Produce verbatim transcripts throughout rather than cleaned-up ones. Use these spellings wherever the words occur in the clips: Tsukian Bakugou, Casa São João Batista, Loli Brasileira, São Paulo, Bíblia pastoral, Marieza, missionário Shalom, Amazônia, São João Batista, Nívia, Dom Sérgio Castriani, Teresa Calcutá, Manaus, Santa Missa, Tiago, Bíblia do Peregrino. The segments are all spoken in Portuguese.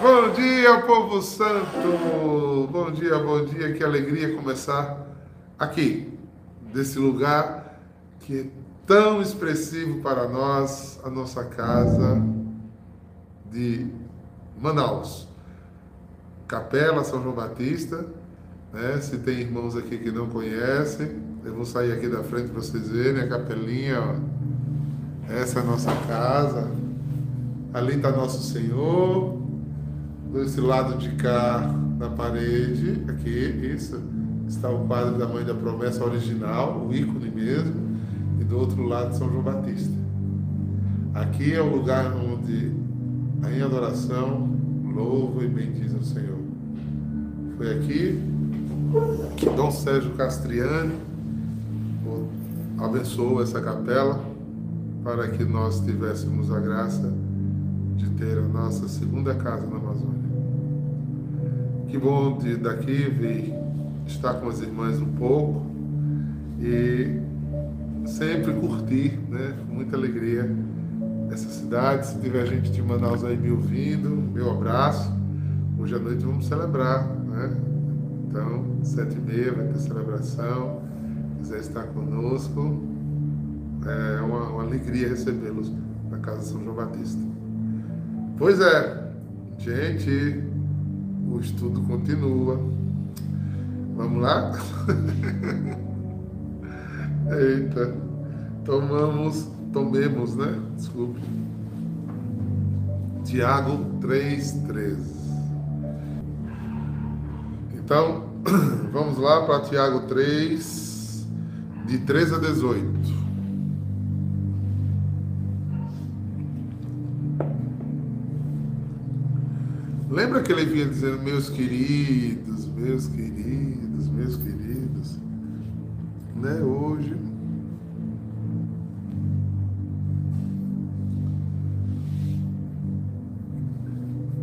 Bom dia, povo santo! Bom dia, bom dia, que alegria começar aqui, desse lugar que é tão expressivo para nós, a nossa casa de Manaus. Capela São João Batista, né? Se tem irmãos aqui que não conhecem, eu vou sair aqui da frente para vocês verem a capelinha, ó. Essa é a nossa casa, ali está Nosso Senhor. Desse lado de cá, na parede, aqui, isso, está o quadro da Mãe da Promessa original, o ícone mesmo, e do outro lado São João Batista. Aqui é o lugar onde, em adoração, louvo e bendiz o Senhor. Foi aqui que Dom Sérgio Castriani abençoou essa capela para que nós tivéssemos a graça de ter a nossa segunda casa na Amazônia. Que bom de daqui vir estar com as irmãs um pouco e sempre curtir, né, com muita alegria essa cidade. Se tiver gente de Manaus aí me ouvindo, meu abraço. Hoje à noite vamos celebrar, né? Então, sete e meia vai ter celebração. Se quiser estar conosco, é uma, uma alegria recebê-los na Casa São João Batista. Pois é, gente, o estudo continua. Vamos lá? Eita, tomamos, tomemos, né? Desculpe. Tiago três, treze. Então, vamos lá para Tiago três, de treze a dezoito. Lembra que ele vinha dizendo, meus queridos, meus queridos, meus queridos, né? Hoje,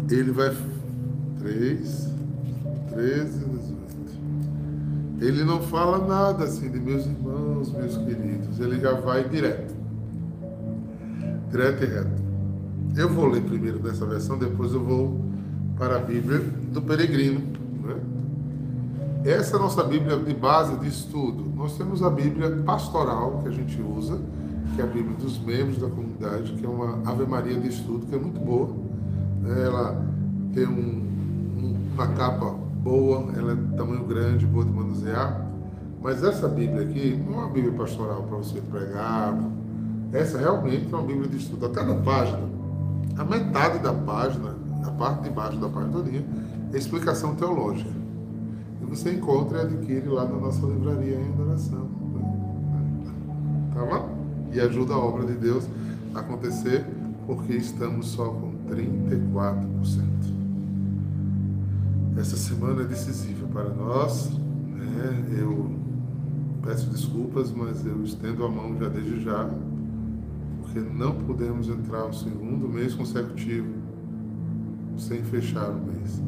ele vai, três, treze, dezoito, ele não fala nada assim de meus irmãos, meus queridos, ele já vai direto, direto e reto. Eu vou ler primeiro dessa versão, depois eu vou para a Bíblia do Peregrino, né? Essa é a nossa Bíblia de base de estudo. Nós temos a Bíblia pastoral que a gente usa, que é a Bíblia dos membros da comunidade, que é uma Ave Maria de estudo, que é muito boa. Ela tem um, uma capa boa, ela é de tamanho grande, boa de manusear. Mas essa Bíblia aqui não é uma Bíblia pastoral para você pregar. Essa realmente é uma Bíblia de estudo. Até na página, a metade da página, a parte de baixo da página toda, é explicação teológica. E você encontra e adquire lá na nossa livraria em adoração. Tá bom? E ajuda a obra de Deus a acontecer, porque estamos só com trinta e quatro por cento. Essa semana é decisiva para nós, né? Eu peço desculpas, mas eu estendo a mão já desde já, porque não podemos entrar no segundo mês consecutivo sem fechar o mês.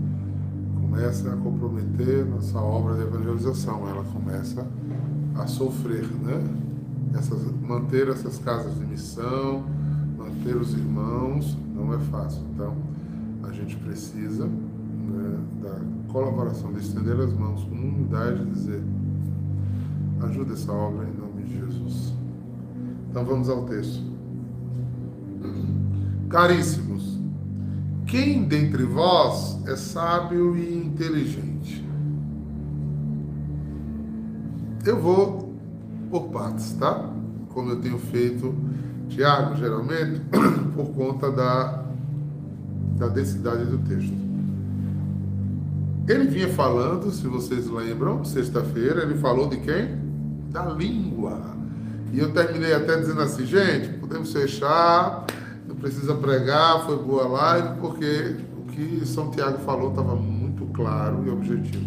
Começa a comprometer nossa obra de evangelização, ela começa a sofrer, né? Essas, manter essas casas de missão, manter os irmãos, não é fácil. Então, a gente precisa, né, da colaboração, de estender as mãos com humildade e dizer, ajuda essa obra em nome de Jesus. Então, vamos ao texto. Caríssimos, quem dentre vós é sábio e inteligente? Eu vou por partes, tá? Como eu tenho feito, Tiago, geralmente, por conta da, da densidade do texto. Ele vinha falando, se vocês lembram, sexta-feira, ele falou de quem? Da língua. E eu terminei até dizendo assim, gente, podemos fechar, não precisa pregar, foi boa live, porque o que São Tiago falou estava muito claro e objetivo.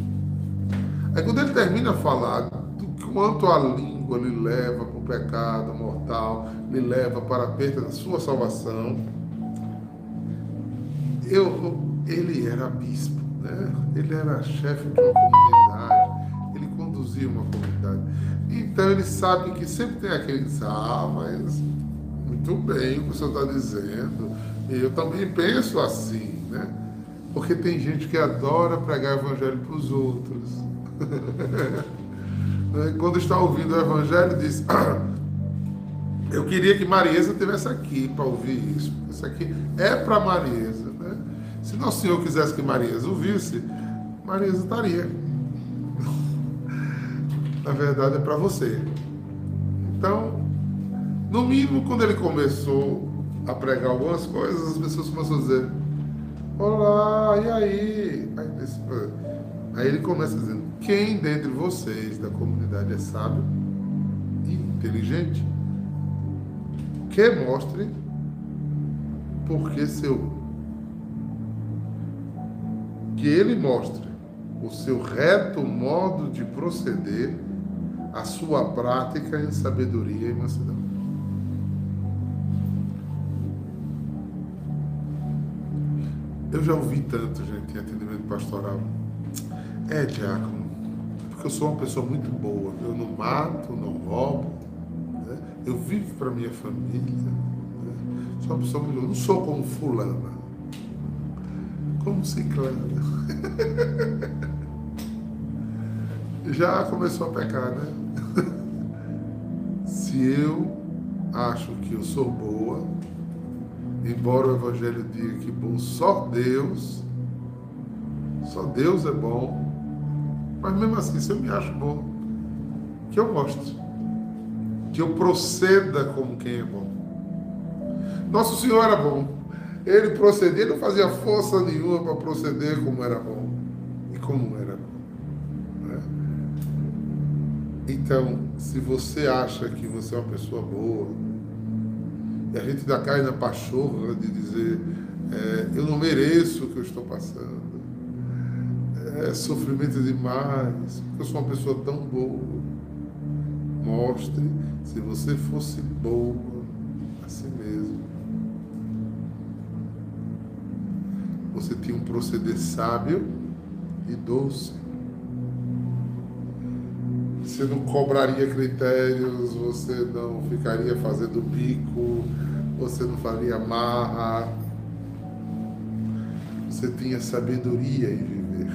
Aí quando ele termina a falar do quanto a língua lhe leva para o pecado mortal, lhe leva para a perda da sua salvação, eu, ele era bispo, né? Ele era chefe de uma comunidade, ele conduzia uma comunidade. Então ele sabe que sempre tem aquele que diz, ah, mas... muito bem o que o senhor está dizendo, eu também penso assim, né? porque tem gente que adora pregar o evangelho para os outros. Quando está ouvindo o evangelho, diz... Eu queria que Marieza estivesse aqui para ouvir isso. Isso aqui é para Marieza, né? Se Nosso Senhor quisesse que Marieza ouvisse, Marieza estaria. Na verdade, é para você. Então, no mínimo, quando ele começou a pregar algumas coisas, as pessoas começam a dizer: olá, e aí? Aí ele começa dizendo: quem dentre vocês da comunidade é sábio e inteligente, que mostre porque seu que ele mostre o seu reto modo de proceder, a sua prática em sabedoria e mansidão. Eu já ouvi tanto, gente, em atendimento pastoral: é, diácono, porque eu sou uma pessoa muito boa, eu não mato, não roubo, eu vivo para minha família, né? Sou uma pessoa melhor, não sou como fulana, como ciclana. Já começou a pecar, né? Se eu acho que eu sou boa, embora o evangelho diga que bom só Deus, só Deus é bom, mas mesmo assim, se eu me acho bom, que eu mostre, que eu proceda como quem é bom. Nosso Senhor era bom. Ele procedia, ele não fazia força nenhuma para proceder como era bom. E como era bom, né? Então, se você acha que você é uma pessoa boa, e a gente dá cai na pachorra de dizer: é, eu não mereço o que eu estou passando, é sofrimento demais, porque eu sou uma pessoa tão boa. Mostre, se você fosse bobo a si mesmo, você tinha um proceder sábio e doce. Você não cobraria critérios, você não ficaria fazendo bico, você não faria marra. Você tinha sabedoria em viver.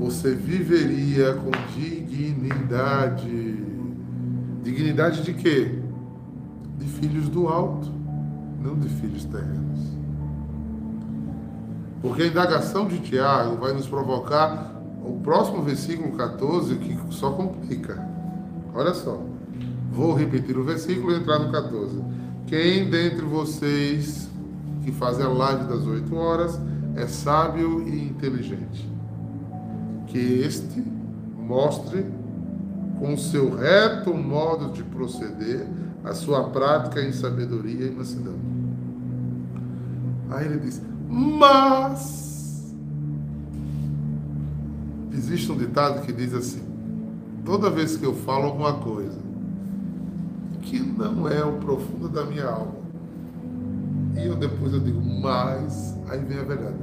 Você viveria com dignidade. Dignidade de quê? De filhos do alto, não de filhos terrenos. Porque a indagação de Tiago vai nos provocar o próximo versículo catorze, que só complica. Olha só, vou repetir o versículo e entrar no catorze. Quem dentre vocês que fazem a live das oito horas é sábio e inteligente, que este mostre com seu reto modo de proceder, a sua prática em sabedoria e mansidão. Aí ele diz: mas existe um ditado que diz assim: toda vez que eu falo alguma coisa que não é o profundo da minha alma, e eu depois eu digo mas, aí vem a verdade.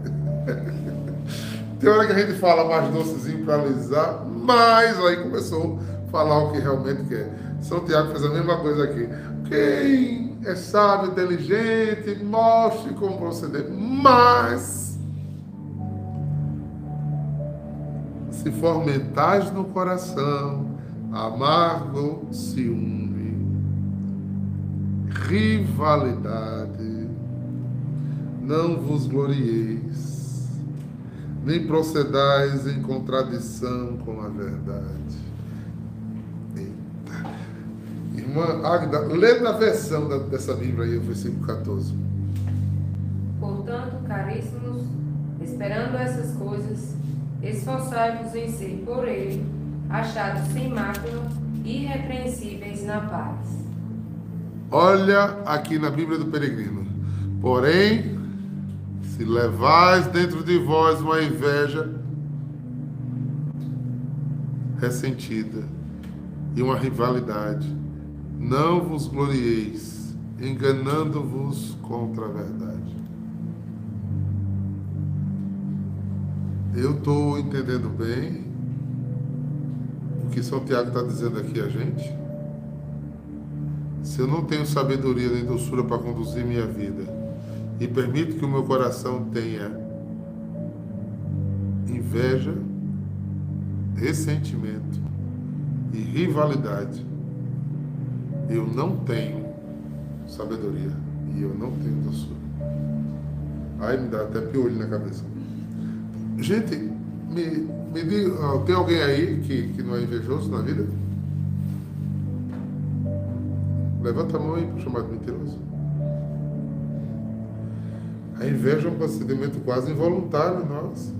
Tem hora que a gente fala mais docezinho para alisar, mas aí começou falar o que realmente quer. São Tiago fez a mesma coisa aqui. Quem é sábio, inteligente, mostre como proceder, mas se for mentais no coração, amargo, ciúme, rivalidade, não vos glorieis, nem procedais em contradição com a verdade. Irmã Agda, lê na versão da, dessa Bíblia aí, o versículo catorze. Portanto, caríssimos, esperando essas coisas, esforçai-vos em ser por ele achados sem mácula, irrepreensíveis na paz. Olha aqui na Bíblia do Peregrino. Porém, se levais dentro de vós uma inveja ressentida e uma rivalidade, não vos glorieis, enganando-vos contra a verdade. Eu estou entendendo bem o que São Tiago está dizendo aqui a gente? Se eu não tenho sabedoria nem doçura para conduzir minha vida, e permito que o meu coração tenha inveja, ressentimento e rivalidade. Eu não tenho sabedoria e eu não tenho doçura. Aí me dá até piolho na cabeça. Gente, me, me diga, tem alguém aí que, que não é invejoso na vida? Levanta a mão aí para chamar de mentiroso. A inveja é um procedimento quase involuntário nosso.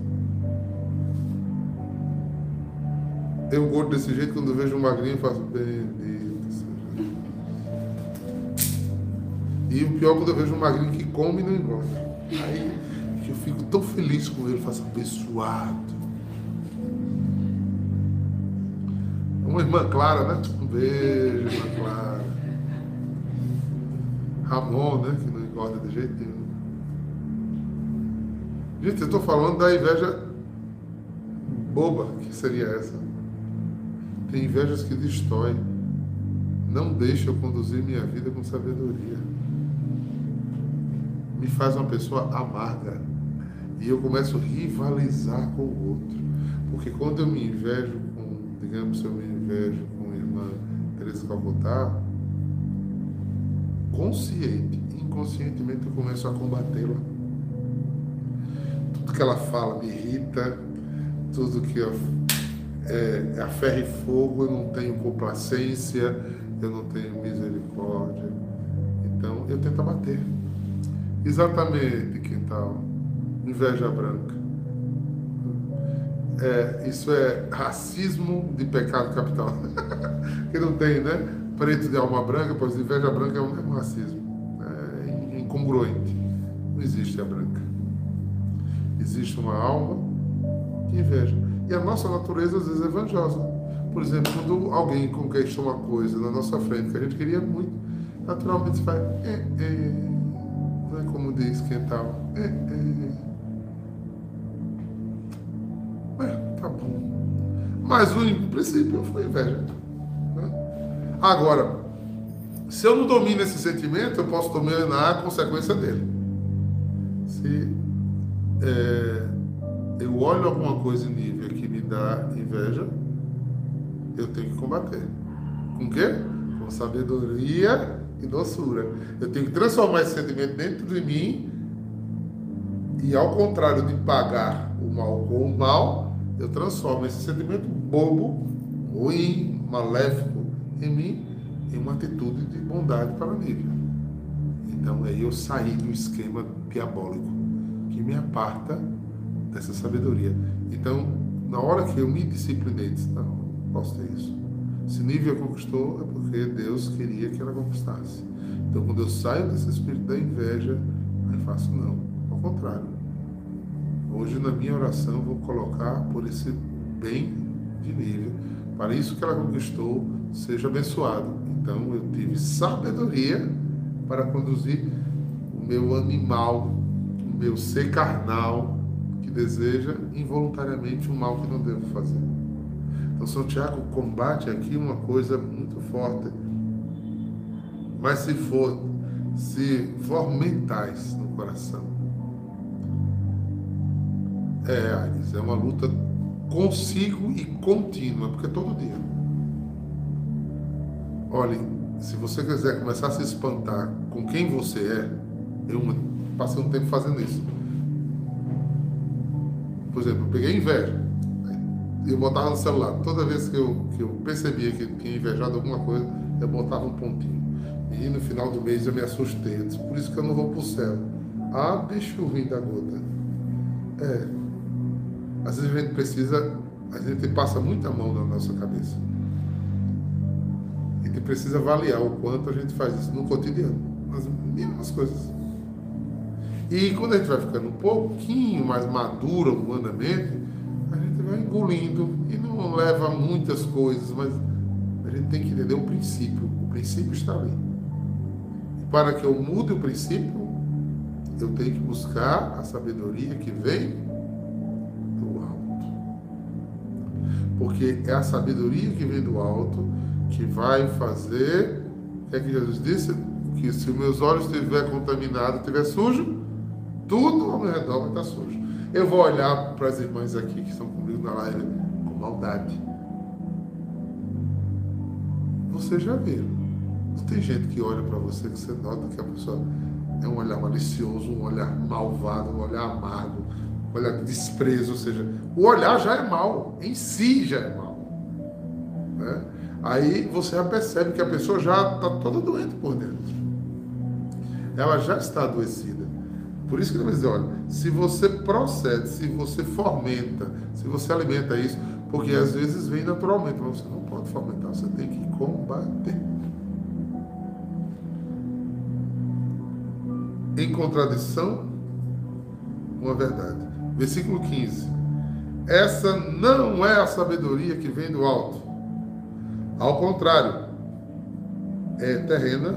Eu gordo desse jeito, quando eu vejo um magrinho, eu faço bendito seja. E o pior, quando eu vejo um magrinho que come e não engorda. Aí eu fico tão feliz com ele, eu faço abençoado. Uma irmã Clara, né? Um beijo, irmã Clara. Ramon, né? Que não engorda de jeito nenhum. Gente, eu estou falando da inveja boba, que seria essa. Tem invejas que destroem. Não deixa eu conduzir minha vida com sabedoria. Me faz uma pessoa amarga. E eu começo a rivalizar com o outro. Porque quando eu me invejo com, digamos, se eu me invejo com a irmã Teresa Calcutá, consciente, inconscientemente eu começo a combatê-la. Tudo que ela fala me irrita, tudo que eu, é a ferro e fogo, eu não tenho complacência, eu não tenho misericórdia. Então eu tento abater. Exatamente, quintal, inveja branca. É, isso é racismo de pecado capital. Que não tem, né? Preto de alma branca, pois inveja branca é um, é um racismo. É incongruente. Não existe a branca. Existe uma alma que inveja. E a nossa natureza, às vezes, é vantajosa. Por exemplo, quando alguém conquista uma coisa na nossa frente que a gente queria muito, naturalmente vai... Eh, eh. Não é como diz quem tal. Eh, eh. Mas, tá bom. Mas o princípio foi inveja. Né? Agora, se eu não domino esse sentimento, eu posso dominar a consequência dele. Se... É, eu olho alguma coisa em Nívia que me dá inveja, eu tenho que combater. Com o quê? Com sabedoria e doçura. Eu tenho que transformar esse sentimento dentro de mim e, ao contrário de pagar o mal com o mal, eu transformo esse sentimento bobo, ruim, maléfico em mim em uma atitude de bondade para Nívia. Então aí eu saí do esquema diabólico que me aparta dessa sabedoria. Então, na hora que eu me disciplinei, disse, não, não posso ter isso. Se Nívia conquistou, é porque Deus queria que ela conquistasse. Então, quando eu saio desse espírito da inveja, não faço não. Ao contrário. Hoje, na minha oração, vou colocar por esse bem de Nívia. Para isso que ela conquistou, seja abençoado. Então, eu tive sabedoria para conduzir o meu animal, meu ser carnal, que deseja involuntariamente o mal que não devo fazer. Então, São Tiago combate aqui uma coisa muito forte. Mas se for, se for mentais no coração, é, Ares, é uma luta consigo e contínua, porque é todo dia. Olha, se você quiser começar a se espantar com quem você é, é uma... Passei um tempo fazendo isso. Por exemplo, eu peguei inveja. Eu botava no celular. Toda vez que eu, que eu percebia que tinha invejado alguma coisa, eu botava um pontinho. E no final do mês eu me assustei. Eu disse, por isso que eu não vou pro céu. Ah, bicho ruim da gota. É. Às vezes a gente precisa... A gente passa muita mão na nossa cabeça. A gente precisa avaliar o quanto a gente faz isso no cotidiano. Nas mínimas coisas. E quando a gente vai ficando um pouquinho mais madura humanamente, a gente vai engolindo e não leva muitas coisas, mas a gente tem que entender o princípio. O princípio está ali. E para que eu mude o princípio, eu tenho que buscar a sabedoria que vem do alto. Porque é a sabedoria que vem do alto que vai fazer... O que é que Jesus disse? Que se meus olhos estiver contaminado, estiver sujo, tudo ao meu redor vai estar sujo. Eu vou olhar para as irmãs aqui que estão comigo na live com maldade. Você já viu. Não tem gente que olha para você que você nota que a pessoa é um olhar malicioso, um olhar malvado, um olhar amargo, um olhar de desprezo, ou seja, o olhar já é mal, em si já é mal, né? Aí você já percebe que a pessoa já está toda doente por dentro. Ela já está adoecida. Por isso que ele vai dizer, olha, se você procede, se você fomenta, se você alimenta isso, porque às vezes vem naturalmente, mas você não pode fomentar, você tem que combater. Em contradição, uma verdade. Versículo quinze. Essa não é a sabedoria que vem do alto. Ao contrário, é terrena,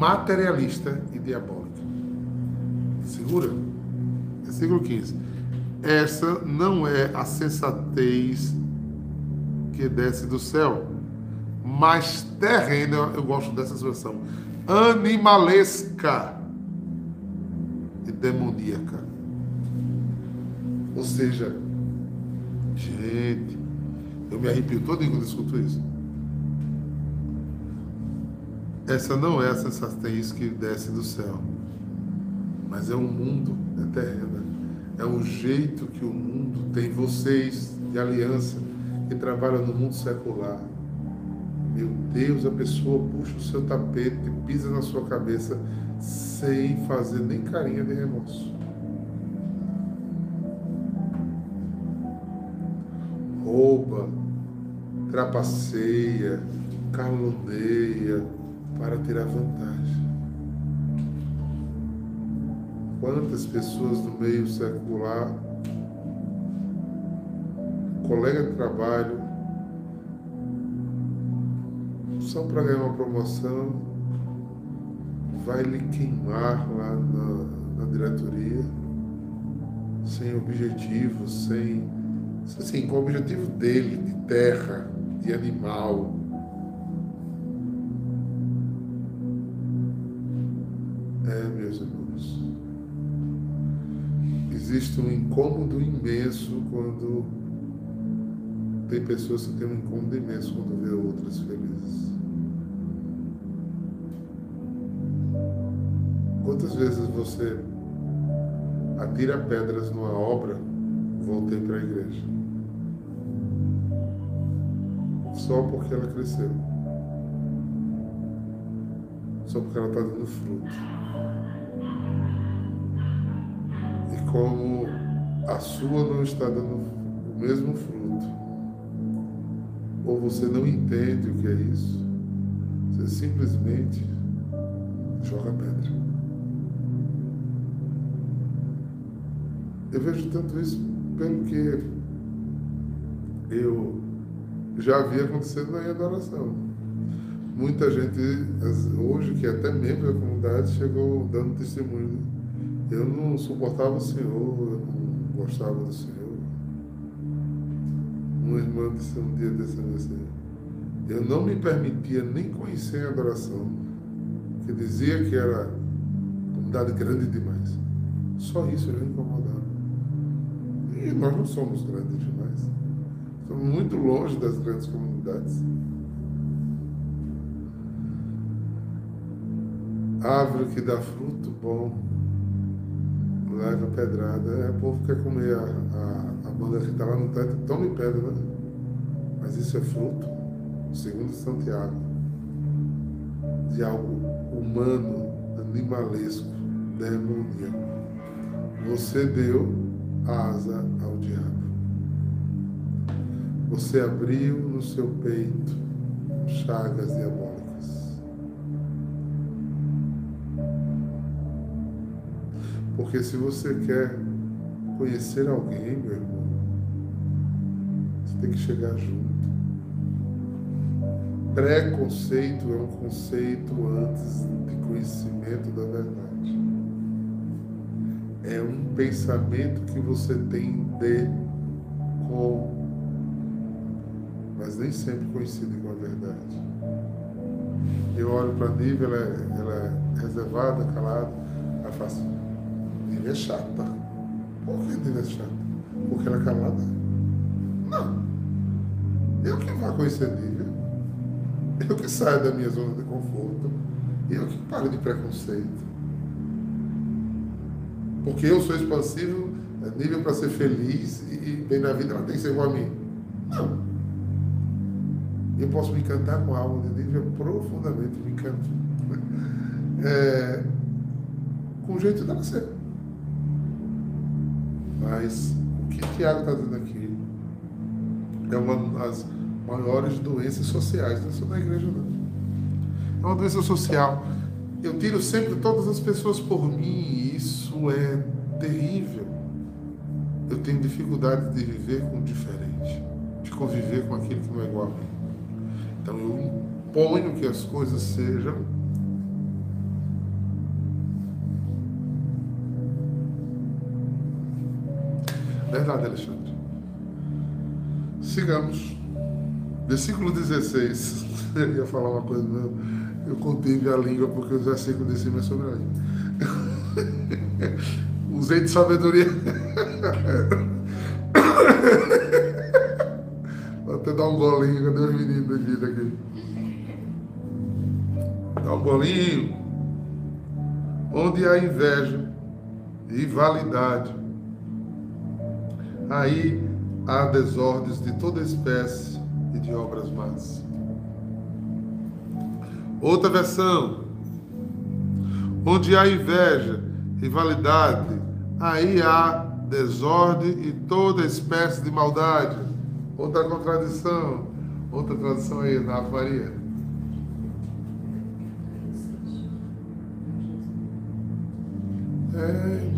materialista e diabólica. Segura. Versículo quinze. Essa não é a sensatez que desce do céu, mas terrena, eu gosto dessa expressão, animalesca e demoníaca. Ou seja, gente, eu me arrepio todo dia quando escuto isso. Essa não é a sensatez que desce do céu, mas é um mundo, é terreno, é o jeito que o mundo tem. Vocês de aliança que trabalham no mundo secular, meu Deus, a pessoa puxa o seu tapete, pisa na sua cabeça sem fazer nem carinha de remorso. Rouba, trapaceia, calunia para tirar vantagem. Quantas pessoas do meio secular, colega de trabalho, só para ganhar uma promoção, vai lhe queimar lá na, na diretoria, sem objetivo, sem, assim, com o objetivo dele, de terra, de animal. É, meus irmãos, existe um incômodo imenso quando tem pessoas que têm um incômodo imenso quando vê outras felizes. Quantas vezes você atira pedras numa obra? Voltei para a igreja só porque ela cresceu, só porque ela está dando fruto. Como a sua não está dando o mesmo fruto, ou você não entende o que é isso, você simplesmente joga pedra. Eu vejo tanto isso pelo que eu já vi acontecendo na adoração. Muita gente, hoje, que é até membro da comunidade, chegou dando testemunho. Eu não suportava o Senhor, eu não gostava do Senhor. Uma irmã disse um dia desse assim, eu não me permitia nem conhecer a adoração, que dizia que era comunidade grande demais. Só isso já incomodava. E nós não somos grandes demais. Estamos muito longe das grandes comunidades. Árvore que dá fruto bom, leva pedrada, é, o povo quer comer a, a, a banda que está lá no teto, tome pedra, né? Mas isso é fruto, segundo São Tiago, de algo humano, animalesco, demoníaco. Você deu asa ao diabo. Você abriu no seu peito chagas diabólicas. Porque se você quer conhecer alguém, meu irmão, você tem que chegar junto. Preconceito é um conceito antes de conhecimento da verdade. É um pensamento que você tem de com, mas nem sempre coincide com a verdade. Eu olho para a Nívia, ela, é, ela é reservada, calada, ela faz... Nívia é chata, Por que deve achar? Porque ela é calada? Não. Eu que vá conhecer a Nívia. Eu que saio da minha zona de conforto. Eu que paro de preconceito. Porque eu sou expansivo, a Nívia, para ser feliz e bem na vida, ela tem que ser igual a mim. Não. Eu posso me encantar com a alma de Nívia profundamente, me encanto. É, com o jeito dela ser. Mas o que o Tiago está dizendo aqui é uma das maiores doenças sociais, não é só da igreja, não. É uma doença social. Eu tiro sempre todas as pessoas por mim, e isso é terrível. Eu tenho dificuldade de viver com o diferente, de conviver com aquilo que não é igual a mim. Então eu imponho que as coisas sejam verdade, Alexandre. Sigamos. Versículo dezesseis. Eu ia falar uma coisa, mas eu contive a língua porque os versículos de cima é sobre a língua. Usei de sabedoria. Vou até dar um golinho. Cadê os meninos aqui? Daqui? Dá um golinho. Onde há inveja e rivalidade, aí há desordens de toda espécie e de obras más. Outra versão. Onde há inveja, rivalidade, aí há desordem e toda espécie de maldade. Outra contradição. Outra tradução aí, na Maria. É...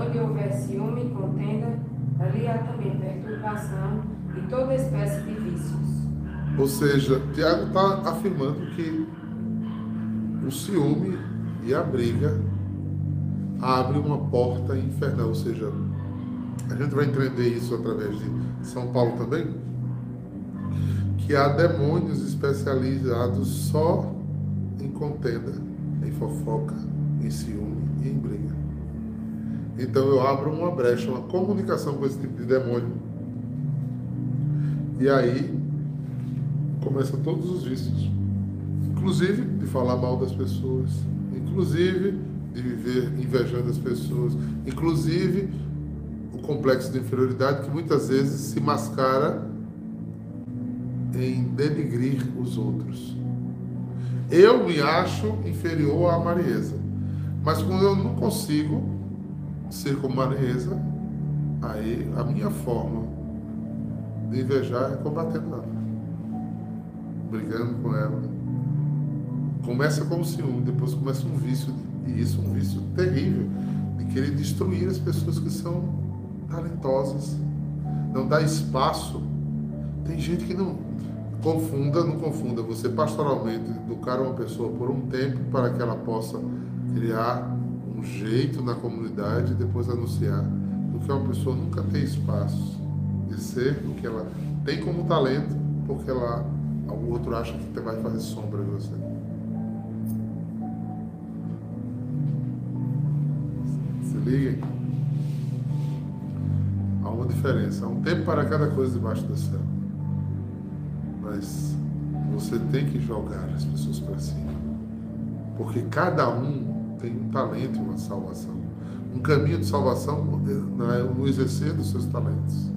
Onde houver ciúme e contenda, ali há também perturbação e toda espécie de vícios. Ou seja, Tiago está afirmando que o ciúme e a briga abrem uma porta infernal. Ou seja, a gente vai entender isso através de São Paulo também, que há demônios especializados só em contenda, em fofoca, em ciúme e em briga. Então eu abro uma brecha, uma comunicação com esse tipo de demônio. E aí começam todos os vícios. Inclusive de falar mal das pessoas. Inclusive de viver invejando as pessoas. Inclusive o complexo de inferioridade que muitas vezes se mascara em denigrir os outros. Eu me acho inferior à amareza. Mas quando eu não consigo ser como Marieza, aí a minha forma de invejar é combatendo ela, brigando com ela. Começa como ciúme, depois começa um vício, e isso um vício terrível, de querer destruir as pessoas que são talentosas, não dá espaço. Tem gente que não confunda, não confunda você pastoralmente educar uma pessoa por um tempo para que ela possa criar um jeito na comunidade e depois anunciar, porque uma pessoa nunca tem espaço de ser o que ela tem como talento, porque ela, o outro acha que vai fazer sombra em você. Se liguem, há uma diferença, há um tempo para cada coisa debaixo do céu, mas você tem que jogar as pessoas para cima, porque cada um tem um talento e uma salvação, um caminho de salvação no exercer dos seus talentos.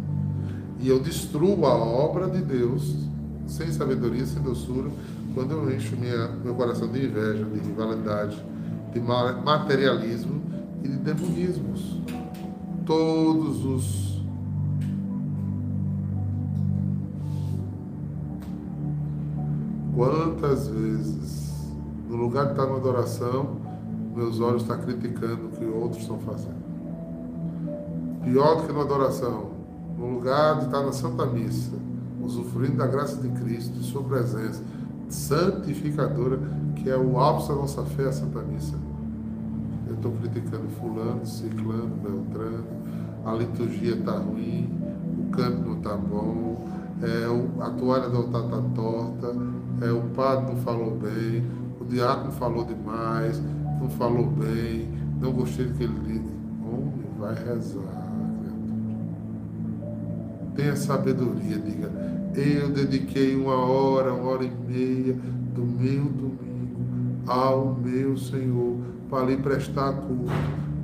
E eu destruo a obra de Deus sem sabedoria, sem doçura, quando eu encho minha, meu coração de inveja, de rivalidade, de materialismo e de demonismos. Todos os quantas vezes no lugar de estar na adoração meus olhos estão criticando o que outros estão fazendo. Pior do que na adoração, no lugar de estar na Santa Missa, usufruindo da graça de Cristo, de sua presença santificadora, que é o ápice da nossa fé, a Santa Missa, eu estou criticando fulano, ciclano, beltrano, a liturgia está ruim, o canto não está bom, é, a toalha do altar está torta, é, o padre não falou bem, o diácono falou demais, não falou bem, não gostei do que ele disse. Homem, vai rezar, criatura. Tenha sabedoria, diga. Eu dediquei uma hora, uma hora e meia do meu domingo ao meu Senhor para lhe prestar culto,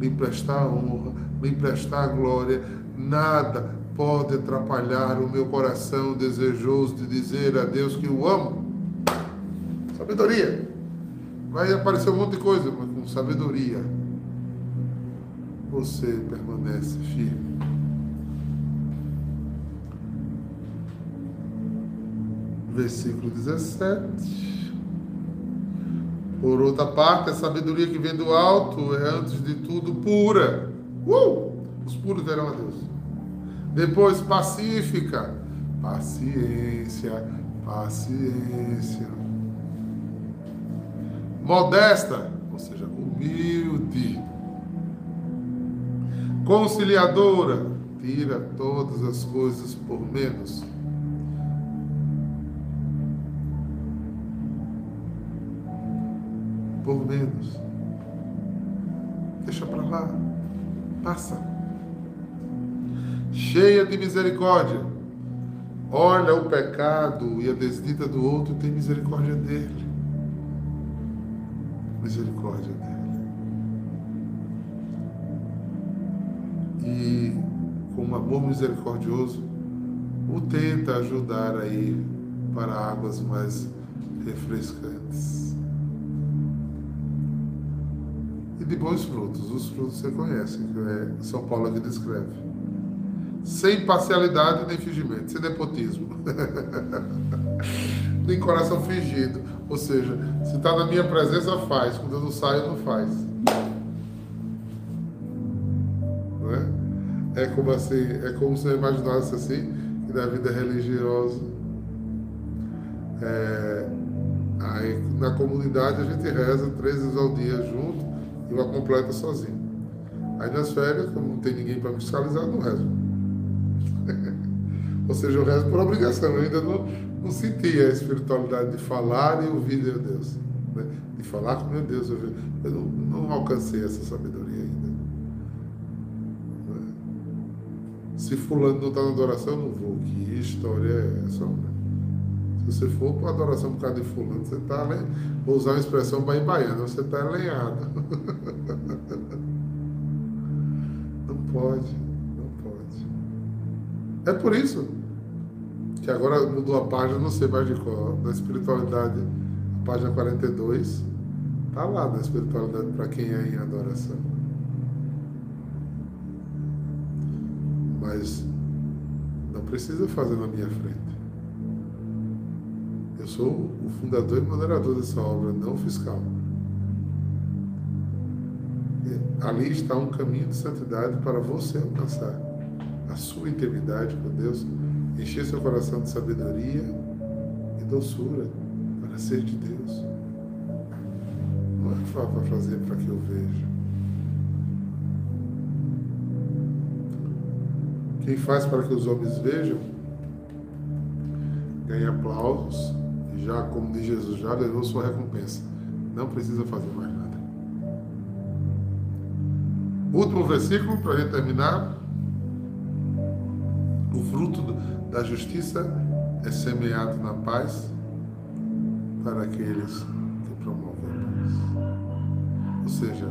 lhe prestar honra, lhe prestar glória. Nada pode atrapalhar o meu coração desejoso de dizer a Deus que o amo. Sabedoria. Vai aparecer um monte de coisa, mas com sabedoria você permanece firme. Versículo dezessete. Por outra parte, a sabedoria que vem do alto é, antes de tudo, pura. Uh! Os puros verão a Deus. Depois, pacífica. Paciência, paciência. Modesta, ou seja, humilde. Conciliadora, tira todas as coisas por menos. Por menos. Deixa para lá. Passa. Cheia de misericórdia. Olha o pecado e a desdita do outro e tem misericórdia dele. Misericórdia dele. E com um amor misericordioso o tenta ajudar a ir para águas mais refrescantes. De bons frutos, os frutos você conhece, que é São Paulo que descreve. Sem parcialidade nem fingimento, sem nepotismo. Nem coração fingido. Ou seja, se está na minha presença, faz. Quando eu não saio, não faz. Não é? É como assim, é como se eu imaginasse assim, que na vida religiosa. É, aí, na comunidade a gente reza três vezes ao dia junto. E uma completa sozinho. Aí nas férias, como não tem ninguém para me fiscalizar, eu não rezo. Ou seja, eu rezo por obrigação. Eu ainda não, não senti a espiritualidade de falar e ouvir meu Deus, né? De falar com meu Deus. Eu, eu não, não alcancei essa sabedoria ainda. Se fulano não está na adoração, eu não vou. Que história é essa, né? Se você for para adoração por causa de fulano, você está, né? Vou usar uma expressão bem baiana, você está lenhado. Não pode, não pode. É por isso que agora mudou a página, não sei mais de qual, da espiritualidade, a página quarenta e dois, está lá da espiritualidade para quem é em adoração. Mas não precisa fazer na minha frente. Eu sou o fundador e moderador dessa obra, não fiscal. Ali está um caminho de santidade para você alcançar a sua intimidade com Deus, encher seu coração de sabedoria e doçura para ser de Deus. Não é para fazer para que eu veja. Quem faz para que os homens vejam, ganha aplausos. Já, como diz Jesus, já ganhou sua recompensa. Não precisa fazer mais nada. Último versículo, para a gente terminar. O fruto da justiça é semeado na paz para aqueles que promovem a paz. Ou seja,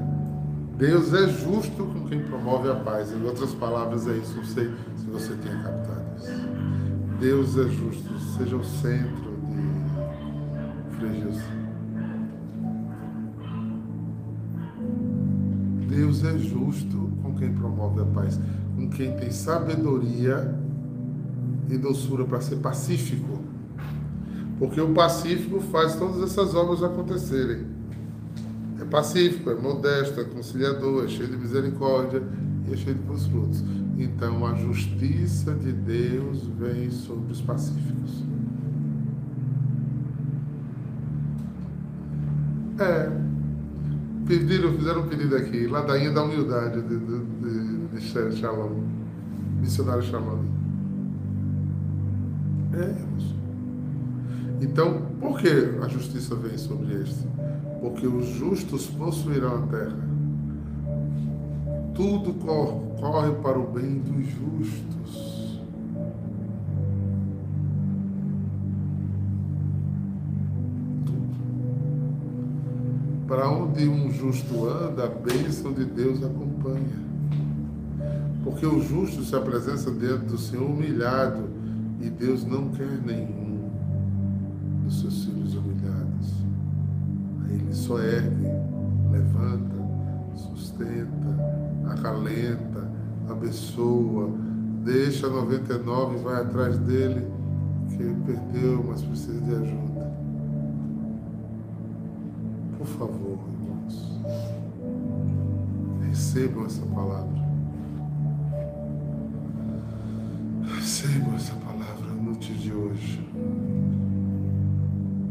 Deus é justo com quem promove a paz. Em outras palavras, é isso. Não sei se você tenha captado isso. Deus é justo. Seja o centro. Deus é justo com quem promove a paz, com quem tem sabedoria e doçura para ser pacífico, porque o pacífico faz todas essas obras acontecerem. É pacífico, é modesto, é conciliador, é cheio de misericórdia e é cheio de bons frutos. Então a justiça de Deus vem sobre os pacíficos. É, pediram, fizeram um pedido aqui, ladainha da humildade de, de, de, de Shalom, missionário Shalom. É, então, por que a justiça vem sobre este? porque os justos possuirão a terra. Tudo corre para o bem dos justos. Tudo. Para onde um justo anda, a bênção de Deus acompanha. Porque o justo se apresenta diante do Senhor humilhado, e Deus não quer nenhum dos seus filhos humilhados. Aí ele só ergue, levanta, sustenta, acalenta, abençoa, deixa noventa e nove e vai atrás dele, que ele perdeu, mas precisa de ajuda. Por favor, irmãos, recebam essa palavra. Receba essa palavra noite de hoje.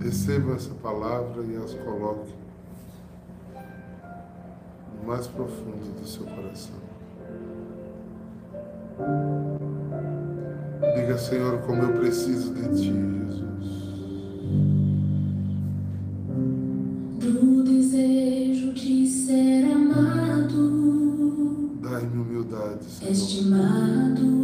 Receba essa palavra e as coloque no mais profundo do seu coração. Diga, Senhor, como eu preciso de Ti, Jesus. Do desejo de ser amado, dai-me humildade, Senhor. Estimado,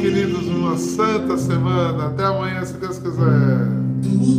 queridos, uma santa semana. Até amanhã, se Deus quiser.